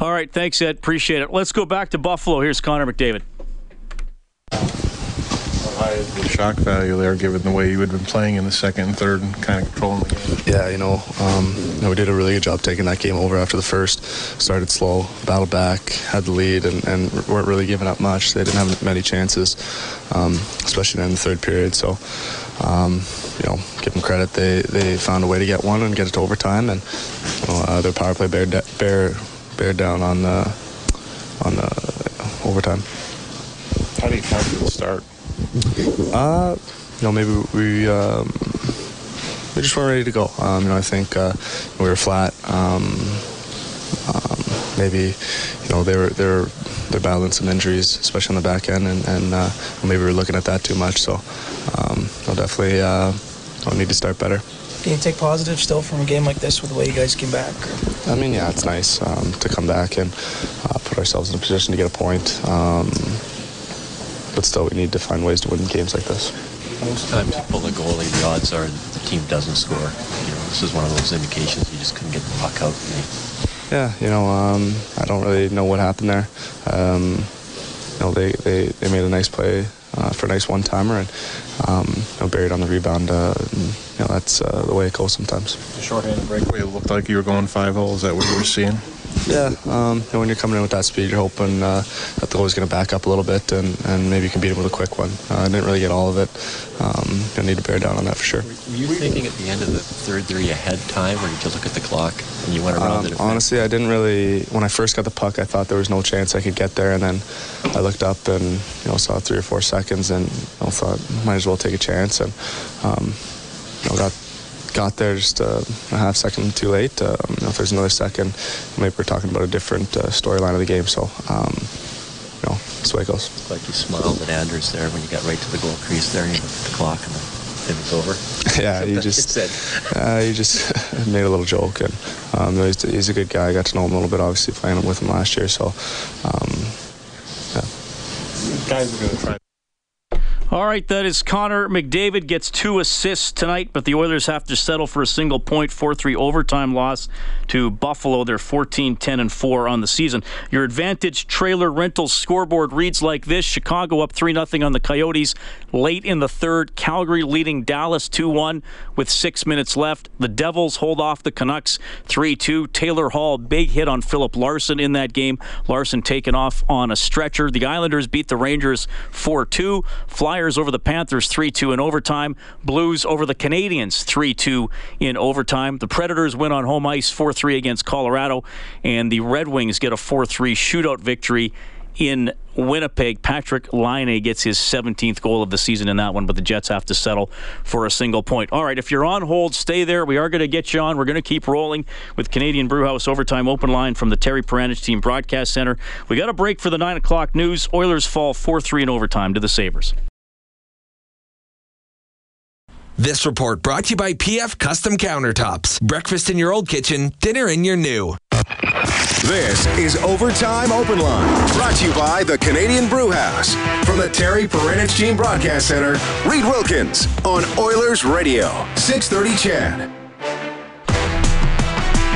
All right, thanks, Ed. Appreciate it. Let's go back to Buffalo. Here's Connor McDavid. The shock value there, given the way you had been playing in the second and third and kind of controlling the game. Yeah, we did a really good job taking that game over after the first. Started slow, battled back, had the lead, and weren't really giving up much. They didn't have many chances, especially in the third period. So, give them credit. They found a way to get one and get it to overtime, and their power play bared down on the overtime. How do you count for the start? Maybe we just weren't ready to go. I think we were flat. They're battling some injuries, especially on the back end, and maybe we were looking at that too much. So I'll definitely need to start better. Can you take positive still from a game like this with the way you guys came back? It's nice to come back and put ourselves in a position to get a point. But still, we need to find ways to win games like this. Most times you pull the goalie, the odds are the team doesn't score. This is one of those indications you just couldn't get the puck out. Yeah, I don't really know what happened there. They made a nice play for a nice one-timer and buried on the rebound. That's the way it goes sometimes. The shorthanded breakaway, it looked like you were going five holes. Is that what you were seeing? Yeah, when you're coming in with that speed, you're hoping that the goalie's going to back up a little bit and maybe you can beat him with a quick one. I didn't really get all of it. I need to bear down on that for sure. Were you thinking at the end of the third three ahead time, or did you look at the clock and you went around the defense? Honestly, I didn't really. When I first got the puck, I thought there was no chance I could get there, and then I looked up and saw 3 or 4 seconds, and I thought might as well take a chance, and got there just a half second too late. If there's another second, maybe we're talking about a different storyline of the game. So, that's the way it goes. It's like you smiled at Anders there when you got right to the goal crease there, and you looked at the clock, and then it's over. Yeah, you just made a little joke. And he's a good guy. I got to know him a little bit, obviously playing with him last year. So, Guys are going to try. All right, that is Connor McDavid gets 2 assists tonight, but the Oilers have to settle for a single point, 4-3 overtime loss to Buffalo. They're 14-10-4 on the season. Your Advantage Trailer Rental scoreboard reads like this. Chicago up 3-0 on the Coyotes late in the third. Calgary leading Dallas 2-1 with 6 minutes left. The Devils hold off the Canucks 3-2. Taylor Hall, big hit on Philip Larson in that game. Larson taken off on a stretcher. The Islanders beat the Rangers 4-2. Flyers over the Panthers 3-2 in overtime. Blues over the Canadiens 3-2 in overtime. The Predators win on home ice 4-3 against Colorado, and the Red Wings get a 4-3 shootout victory in Winnipeg. Patrick Laine gets his 17th goal of the season in that one, but the Jets have to settle for a single point. All right, if you're on hold, stay there. We are going to get you on. We're going to keep rolling with Canadian Brewhouse Overtime Open Line from the Terry Peranich Team Broadcast Center. We got a break for the 9 o'clock news. Oilers fall 4-3 in overtime to the Sabres. This report brought to you by PF Custom Countertops. Breakfast in your old kitchen, dinner in your new. This is Overtime Open Line, brought to you by the Canadian Brew House. From the Terry Peranich Team Broadcast Center, Reed Wilkins on Oilers Radio, 630 CHED.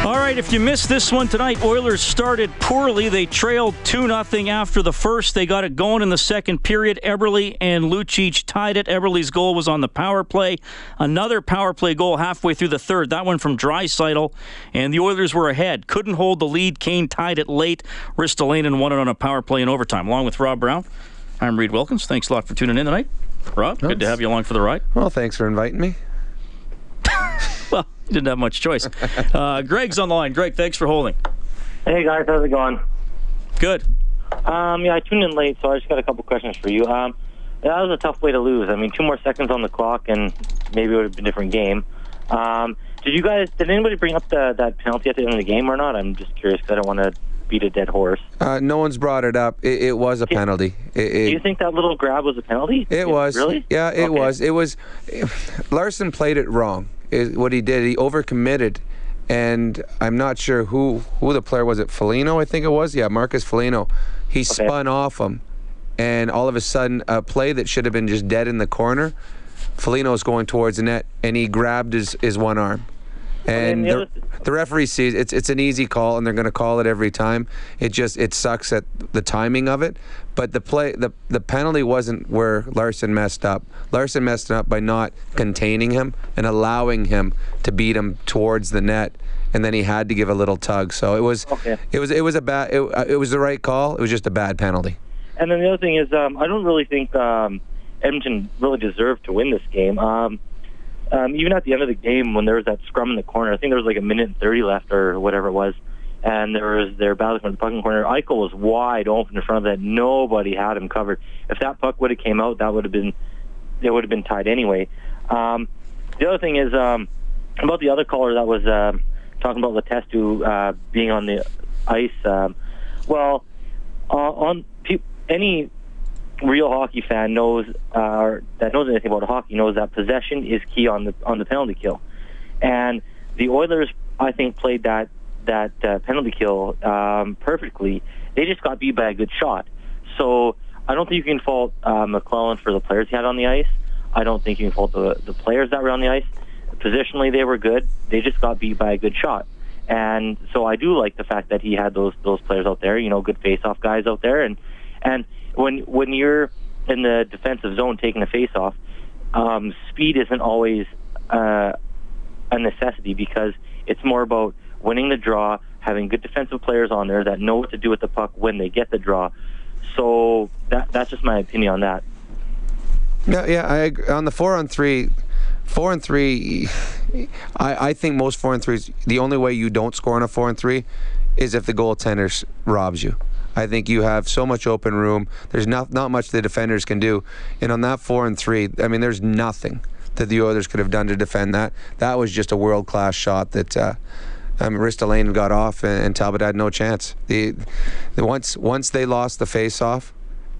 All right, if you missed this one tonight, Oilers started poorly. They trailed 2-0 after the first. They got it going in the second period. Eberle and Lucic tied it. Eberle's goal was on the power play. Another power play goal halfway through the third. That one from Draisaitl, and the Oilers were ahead. Couldn't hold the lead. Kane tied it late. Ristolainen won it on a power play in overtime. Along with Rob Brown, I'm Reed Wilkins. Thanks a lot for tuning in tonight. Rob, good to have you along for the ride. Well, thanks for inviting me. Well, you didn't have much choice. Greg's on the line. Greg, thanks for holding. Hey, guys. How's it going? Good. Yeah, I tuned in late, so I just got a couple questions for you. That was a tough way to lose. I mean, 2 more seconds on the clock, and maybe it would have been a different game. Did anybody bring up that penalty at the end of the game or not? I'm just curious because I don't want to beat a dead horse. No one's brought it up. It was a penalty. Do you think that little grab was a penalty? It was. Really? Yeah, it was. Larson played it wrong. What he did, he overcommitted, and I'm not sure who the player was. It Foligno, I think it was. Yeah, Marcus Foligno. He spun off him, and all of a sudden, a play that should have been just dead in the corner, Foligno's going towards the net, and he grabbed his one arm. And the referee sees it's an easy call, and they're going to call it every time. It sucks at the timing of it. But the penalty wasn't where Larson messed up. Larson messed up by not containing him and allowing him to beat him towards the net, and then he had to give a little tug. So it was the right call. It was just a bad penalty. And then the other thing is, I don't really think Edmonton really deserved to win this game. Even at the end of the game, when there was that scrum in the corner, I think there was like 1:30 left or whatever it was, and they're battling for the puck in the corner. Eichel was wide open in front of that. Nobody had him covered. If that puck would have came out, it would have been tied anyway. The other thing is about the other caller that was talking about Letestu being on the ice. Any real hockey fan knows anything about hockey knows that possession is key on the penalty kill, and the Oilers, I think, played that penalty kill perfectly. They just got beat by a good shot, so I don't think you can fault McLellan for the players he had on the ice. I don't think you can fault the players that were on the ice. Positionally, they were good. They just got beat by a good shot, and so I do like the fact that he had those players out there. You know, good face-off guys out there, and. When you're in the defensive zone taking a face-off, speed isn't always a necessity because it's more about winning the draw, having good defensive players on there that know what to do with the puck when they get the draw. So that's just my opinion on that. Yeah, I agree. On the 4-on-3... 4-on-3, I think most 4-on-3s, the only way you don't score on a 4-on-3 is if the goaltender robs you. I think you have so much open room. There's not much the defenders can do. And on that 4-on-3, I mean, there's nothing that the Oilers could have done to defend that. That was just a world-class shot that Ristolainen got off, and Talbot had no chance. Once they lost the face-off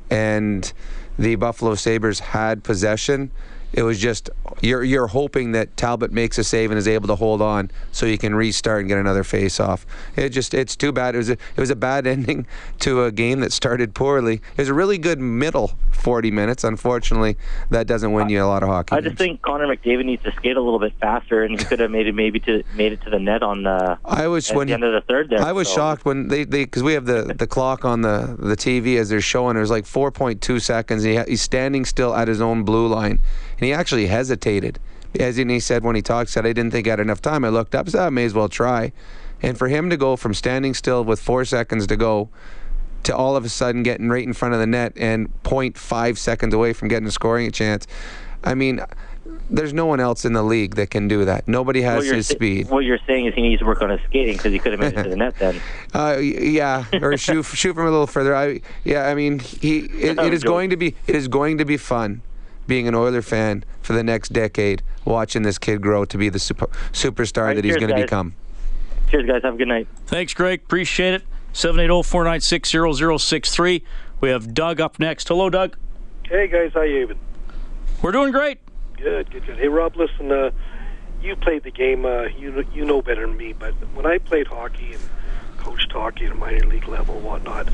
and the Buffalo Sabres had possession, it was just you're hoping that Talbot makes a save and is able to hold on so you can restart and get another face-off. It's too bad. It was a bad ending to a game that started poorly. It was a really good middle 40 minutes. Unfortunately, that doesn't win you a lot of hockey. I just think Connor McDavid needs to skate a little bit faster, and he could have made it to the net on the end of the third there. I was shocked when they because we have the clock on the TV as they're showing. It was like 4.2 seconds. And he's standing still at his own blue line. And he actually hesitated. As he said when he talked, I didn't think I had enough time. I looked up, I may as well try. And for him to go from standing still with 4 seconds to go to all of a sudden getting right in front of the net and 0.5 seconds away from getting a scoring chance, I mean, there's no one else in the league that can do that. Nobody has his speed. What you're saying is he needs to work on his skating because he could have made it to the net then. Yeah, or shoot from a little further. It is going to be fun being an Oiler fan for the next decade, watching this kid grow to be the superstar that he's going to become. Cheers, guys. Have a good night. Thanks, Greg. Appreciate it. 780-496-0063. We have Doug up next. Hello, Doug. Hey, guys. How you even? We're doing great. Good. Hey, Rob, listen, you played the game. You know better than me, but when I played hockey and coached hockey at a minor league level and whatnot,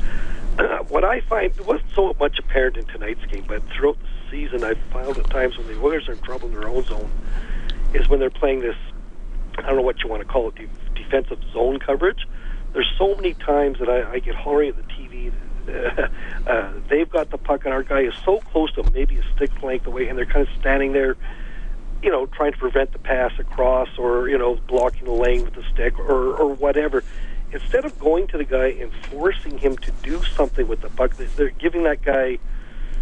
what I find, it wasn't so much apparent in tonight's game, but throughout the season, I've found at times when the Oilers are in trouble in their own zone is when they're playing this, I don't know what you want to call it, defensive zone coverage. There's so many times that I get hollering at the TV. They've got the puck, and our guy is so close to maybe a stick length away, and they're kind of standing there, you know, trying to prevent the pass across or, you know, blocking the lane with the stick or whatever. Instead of going to the guy and forcing him to do something with the puck, they're giving that guy,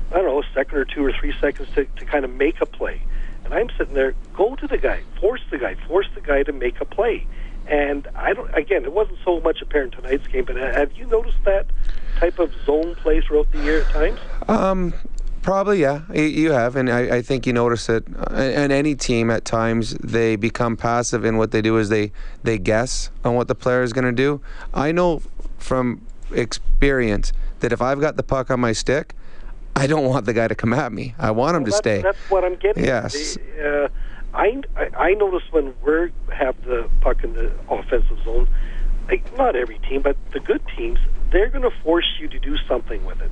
I don't know, a second or 2 or 3 seconds to kind of make a play. And I'm sitting there, go to the guy, force the guy to make a play. And it wasn't so much apparent tonight's game, but have you noticed that type of zone play throughout the year at times? Probably, yeah. You have, and I think you notice it. And any team at times, they become passive, and what they do is they guess on what the player is going to do. I know from experience that if I've got the puck on my stick, I don't want the guy to come at me. I want him to stay. That's what I'm getting. Yes. I notice when we have the puck in the offensive zone, like not every team, but the good teams, they're going to force you to do something with it.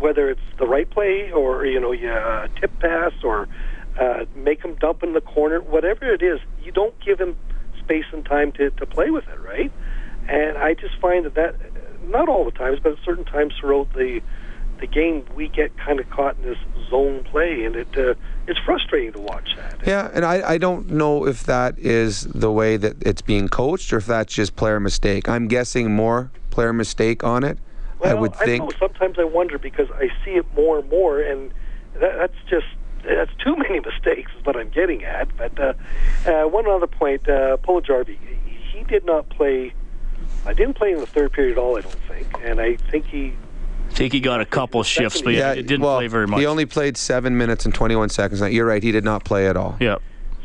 Whether it's the right play or, tip pass or make him dump in the corner, whatever it is, you don't give him space and time to play with it, right? And I just find that not all the times, but at certain times throughout the game, we get kind of caught in this zone play, and it's frustrating to watch that. Yeah, and I don't know if that is the way that it's being coached or if that's just player mistake. I'm guessing more player mistake on it, I would think. I know. Sometimes I wonder because I see it more and more, and that's too many mistakes is what I'm getting at. But one other point, Puljujarvi, he did not play. I didn't play in the third period at all, I don't think, and I think he got a couple shifts, but yeah, it didn't play very much. He only played 7 minutes and 21 seconds. You're right, he did not play at all. Yeah.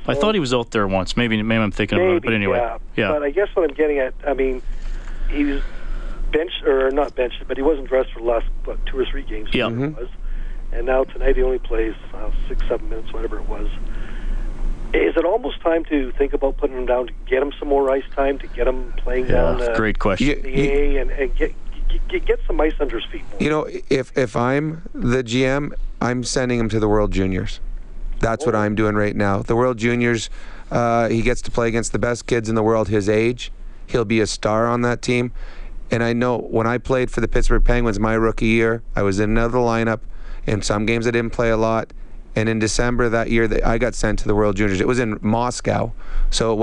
So, I thought he was out there once. Maybe I'm thinking about it, but anyway. Yeah. But I guess what I'm getting at, he was benched, or not benched, but he wasn't dressed for the last, 2 or 3 games. Yeah. Mm-hmm. And now tonight he only plays 6-7 minutes, whatever it was. Is it almost time to think about putting him down to get him some more ice time, to get him playing down great question. The A and get some ice under his feet more. If I'm the GM, I'm sending him to the World Juniors. That's what I'm doing right now. The World Juniors, he gets to play against the best kids in the world his age. He'll be a star on that team. And I know when I played for the Pittsburgh Penguins my rookie year, I was in another lineup. In some games I didn't play a lot. And in December that year, I got sent to the World Juniors. It was in Moscow, so it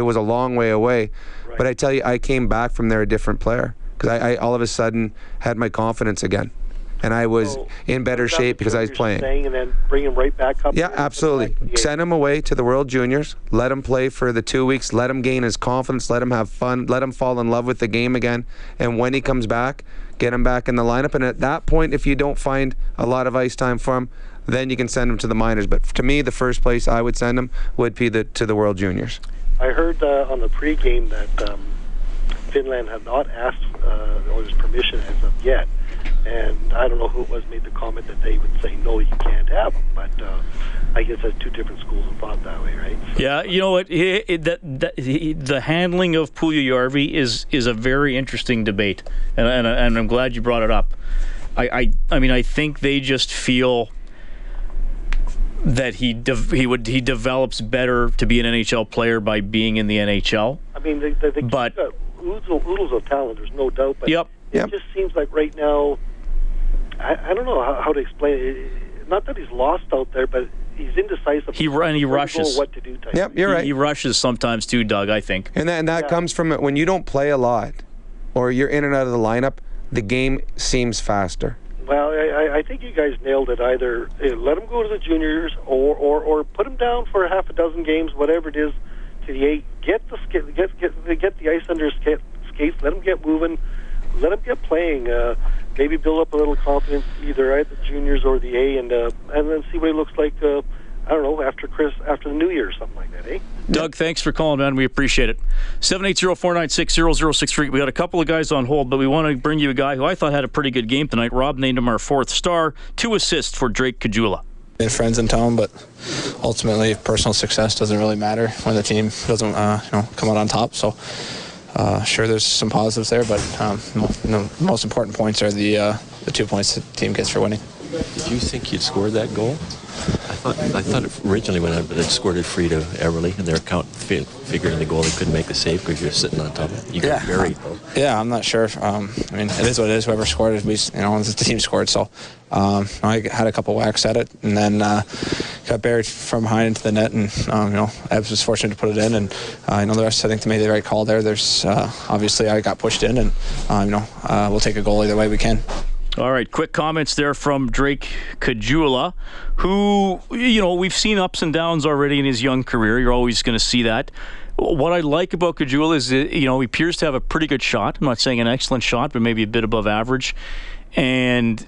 was a long way away. Right. But I tell you, I came back from there a different player. Because I all of a sudden had my confidence again, and I was in better shape because I was playing. And then bring him right back up. Yeah, absolutely. Send him away to the World Juniors. Let him play for the 2 weeks. Let him gain his confidence. Let him have fun. Let him fall in love with the game again. And when he comes back, get him back in the lineup. And at that point, if you don't find a lot of ice time for him, then you can send him to the minors. But to me, the first place I would send him would be to the World Juniors. I heard on the pregame that Finland had not asked the Oilers' permission as of yet, and I don't know who it was made the comment that they would say, no, you can't have them, but I guess that's two different schools of thought that way, right? So, yeah, you know what, the handling of Puljujarvi is a very interesting debate, and I'm glad you brought it up. I think they just feel that he develops better to be an NHL player by being in the NHL. I mean, but oodles of talent, there's no doubt, but it just seems like right now, I don't know how to explain it. Not that he's lost out there, but he's indecisive. He rushes. What to do type. Yep, you're right. He rushes sometimes too, Doug, I think. And that comes from when you don't play a lot or you're in and out of the lineup, the game seems faster. Well, I think you guys nailed it. Either let him go to the juniors or put him down for 6 games, whatever it is, to the 8. Get the ice under his skates. Let him get moving. Let him get playing. Maybe build up a little confidence either at the juniors or the A, and then see what he looks like. I don't know, after the New Year or something like that, eh? Doug, thanks for calling, man. We appreciate it. 780-496-0063. We got a couple of guys on hold, but we want to bring you a guy who I thought had a pretty good game tonight. Rob named him our 4th star. 2 assists for Drake Caggiula. They have friends in town, but ultimately personal success doesn't really matter when the team doesn't come out on top. So sure, there's some positives there, but the most important points are the 2 points the team gets for winning. Did you think you'd scored that goal? I thought it originally when it scored it free to Eberle, and their account figuring the goal, they couldn't make the save because you're sitting on top of it. You got buried. Yeah, I'm not sure. It is what it is. Whoever scored it, the team scored. So I had a couple whacks at it, and then got buried from behind into the net. And Ebbs was fortunate to put it in, and the rest I think they made the right call there. There's obviously I got pushed in, and we'll take a goal either way we can. All right, quick comments there from Drake Caggiula, who, you know, we've seen ups and downs already in his young career. You're always going to see that. What I like about Caggiula is, you know, he appears to have a pretty good shot. I'm not saying an excellent shot, but maybe a bit above average. And,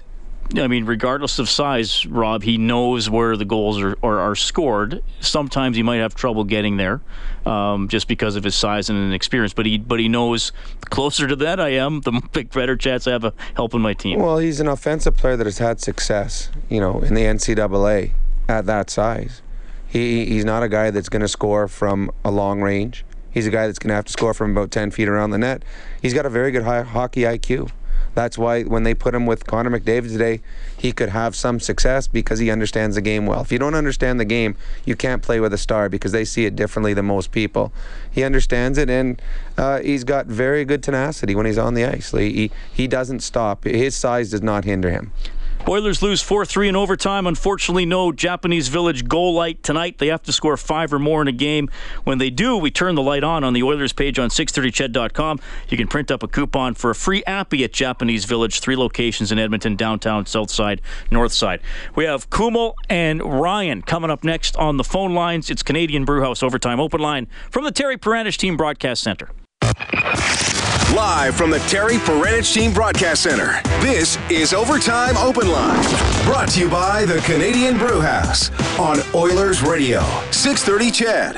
I mean, regardless of size, Rob, he knows where the goals are scored. Sometimes he might have trouble getting there just because of his size and inexperience. But he knows the closer to that I am, the better chance I have of helping my team. Well, he's an offensive player that has had success, you know, in the NCAA at that size. He's not a guy that's going to score from a long range. He's a guy that's going to have to score from about 10 feet around the net. He's got a very good hockey IQ. That's why when they put him with Connor McDavid today, he could have some success because he understands the game well. If you don't understand the game, you can't play with a star because they see it differently than most people. He understands it, and he's got very good tenacity when he's on the ice. He doesn't stop. His size does not hinder him. Oilers lose 4-3 in overtime. Unfortunately, no Japanese Village goal light tonight. They have to score 5 or more in a game. When they do, we turn the light on the Oilers page on 630ched.com. You can print up a coupon for a free appy at Japanese Village. 3 locations in Edmonton, downtown, south side, north side. We have Kumel and Ryan coming up next on the phone lines. It's Canadian Brew House Overtime Open Line from the Terry Peranich Team Broadcast Center. Live from the Terry Peranich Team Broadcast Center, this is Overtime Open Line. Brought to you by the Canadian Brew House on Oilers Radio, 630 CHED.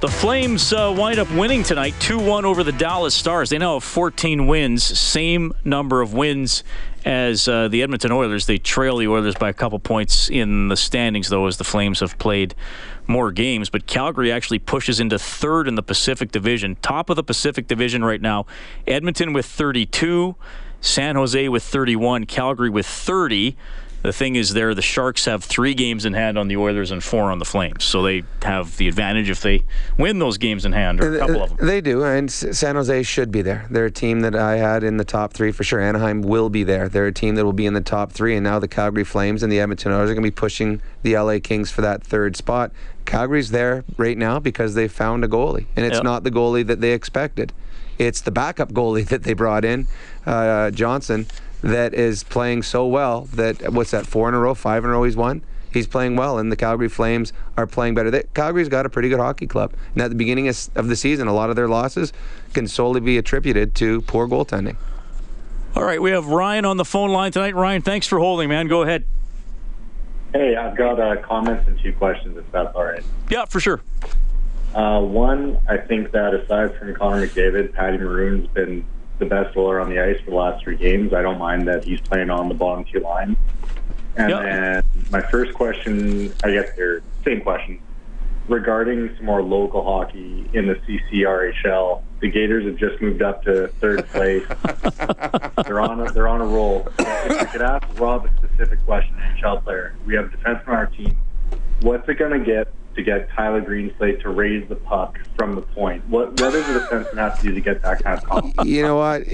The Flames wind up winning tonight, 2-1 over the Dallas Stars. They now have 14 wins, same number of wins as the Edmonton Oilers. They trail the Oilers by a couple points in the standings, though, as the Flames have played more games. But Calgary actually pushes into third in the Pacific Division, top of the Pacific Division right now. Edmonton with 32, San Jose with 31, Calgary with 30. The thing is there, the Sharks have 3 games in hand on the Oilers and 4 on the Flames. So they have the advantage if they win those games in hand, or a couple of them. They do, and San Jose should be there. They're a team that I had in the top 3 for sure. Anaheim will be there. They're a team that will be in the top 3, and now the Calgary Flames and the Edmonton Oilers are going to be pushing the LA Kings for that third spot. Calgary's there right now because they found a goalie, and it's not the goalie that they expected. It's the backup goalie that they brought in, Johnson, that is playing so well that, what's that, 4 in a row, 5 in a row he's won? He's playing well, and the Calgary Flames are playing better. Calgary's got a pretty good hockey club. And at the beginning of the season, a lot of their losses can solely be attributed to poor goaltending. All right, we have Ryan on the phone line tonight. Ryan, thanks for holding, man. Go ahead. Hey, I've got comments and 2 questions, if that's all right. Yeah, for sure. One, I think that aside from Connor McDavid, Patty Maroon's been the best roller on the ice for the last 3 games. I don't mind that he's playing on the bottom 2 lines. And then my first question, I guess they're same question, regarding some more local hockey in the CCRHL. The Gators have just moved up to 3rd place. they're on a roll. If I could ask Rob a specific question, NHL player, we have a defenseman on our team. What's it going to get Tyler Greenslade to raise the puck from the point? What does the defenseman have to do to get that kind of confidence? You know what?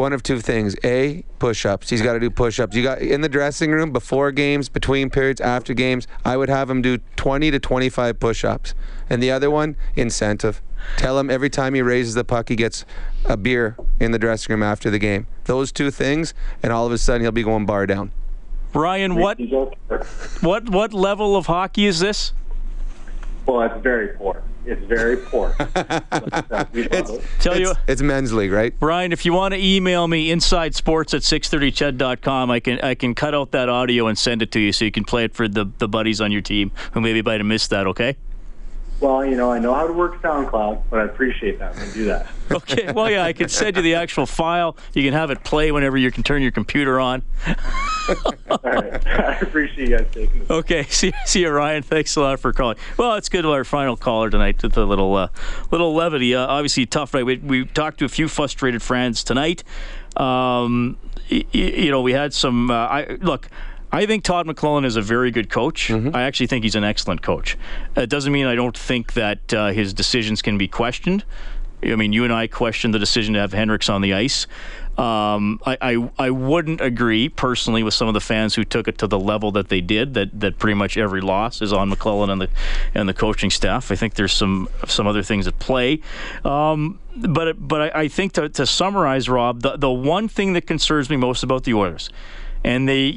One of 2 things. A, push-ups. He's got to do push-ups. You got in the dressing room, before games, between periods, after games, I would have him do 20 to 25 push-ups. And the other one, incentive. Tell him every time he raises the puck, he gets a beer in the dressing room after the game. Those 2 things, and all of a sudden he'll be going bar down. Ryan, what level of hockey is this? Well, it's very poor. It's very poor. It's men's league, right? Brian, if you want to email me, insidesports@630ched.com, I can cut out that audio and send it to you so you can play it for the buddies on your team who maybe might have missed that, okay? Well, you know, I know how to work SoundCloud, but I appreciate that when you do that. Okay, well, yeah, I can send you the actual file. You can have it play whenever you can turn your computer on. All right. I appreciate you guys taking this. Okay, see you, Ryan. Thanks a lot for calling. Well, it's good to our final caller tonight with a little levity. Obviously, tough night. We talked to a few frustrated fans tonight. You know, we had some... I think Todd McLellan is a very good coach. Mm-hmm. I actually think he's an excellent coach. It doesn't mean I don't think that his decisions can be questioned. I mean, you and I questioned the decision to have Hendricks on the ice. I wouldn't agree personally with some of the fans who took it to the level that they did, that pretty much every loss is on McLellan and the coaching staff. I think there's some other things at play. But I think to summarize, Rob, the one thing that concerns me most about the Oilers, and they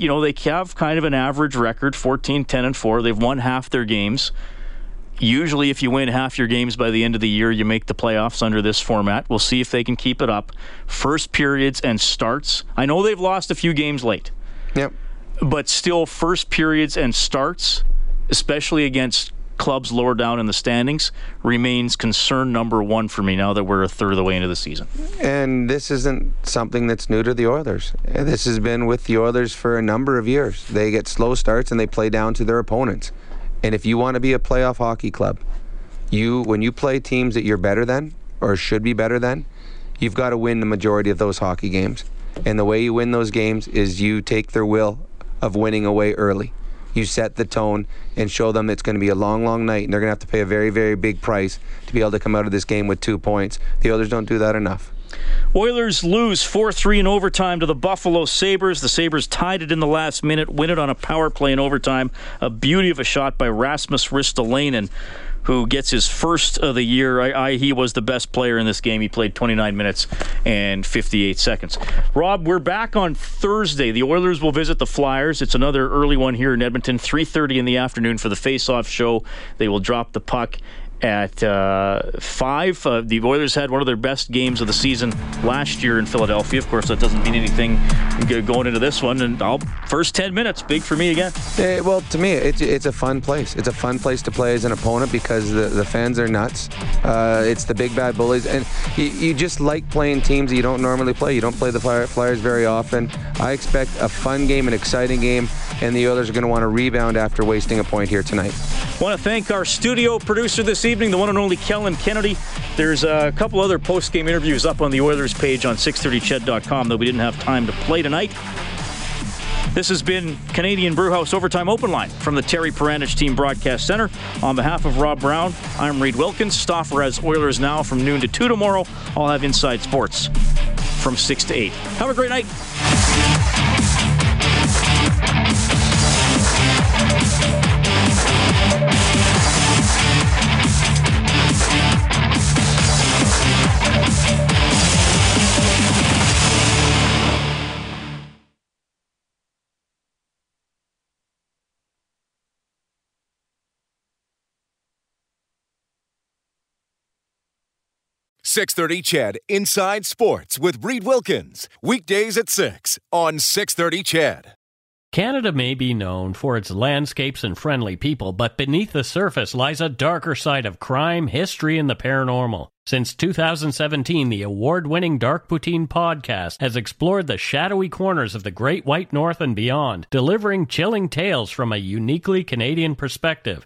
have kind of an average record, 14-10-4. They've won half their games. Usually, if you win half your games by the end of the year, you make the playoffs under this format. We'll see if they can keep it up. First periods and starts. I know they've lost a few games late. Yep. But still, first periods and starts, especially against clubs lower down in the standings, remains concern number one for me now that we're a third of the way into the season. And this isn't something that's new to the Oilers. This has been with the Oilers for a number of years. They get slow starts and they play down to their opponents. And if you want to be a playoff hockey club, when you play teams that you're better than or should be better than, you've got to win the majority of those hockey games. And the way you win those games is you take their will of winning away early. You set the tone and show them it's going to be a long, long night, and they're going to have to pay a very, very big price to be able to come out of this game with 2 points. The Oilers don't do that enough. Oilers lose 4-3 in overtime to the Buffalo Sabres. The Sabres tied it in the last minute, win it on a power play in overtime. A beauty of a shot by Rasmus Ristolainen, who gets his first of the year. He was the best player in this game. He played 29 minutes and 58 seconds. Rob, we're back on Thursday. The Oilers will visit the Flyers. It's another early one here in Edmonton, 3:30 in the afternoon for the face-off show. They will drop the puck at 5. The Oilers had one of their best games of the season last year in Philadelphia. Of course, that doesn't mean anything going into this one. And first 10 minutes, big for me again. Well, to me, it's a fun place. It's a fun place to play as an opponent because the fans are nuts. It's the big bad bullies. And you just like playing teams that you don't normally play. You don't play the Flyers very often. I expect a fun game, an exciting game, and the Oilers are going to want to rebound after wasting a point here tonight. I want to thank our studio producer this evening, the one and only Kellen Kennedy. There's a couple other post-game interviews up on the Oilers page on 630ched.com that we didn't have time to play tonight. This has been Canadian Brewhouse Overtime Open Line from the Terry Peranich Team Broadcast Center. On behalf of Rob Brown, I'm Reed Wilkins. Stauffer has Oilers Now from noon to 2 tomorrow. I'll have Inside Sports from 6 to 8. Have a great night. Chad Inside Sports with Reed Wilkins. Weekdays at 6 on 630 Chad. Canada may be known for its landscapes and friendly people, but beneath the surface lies a darker side of crime, history, and the paranormal. Since 2017, the award-winning Dark Poutine podcast has explored the shadowy corners of the Great White North and beyond, delivering chilling tales from a uniquely Canadian perspective.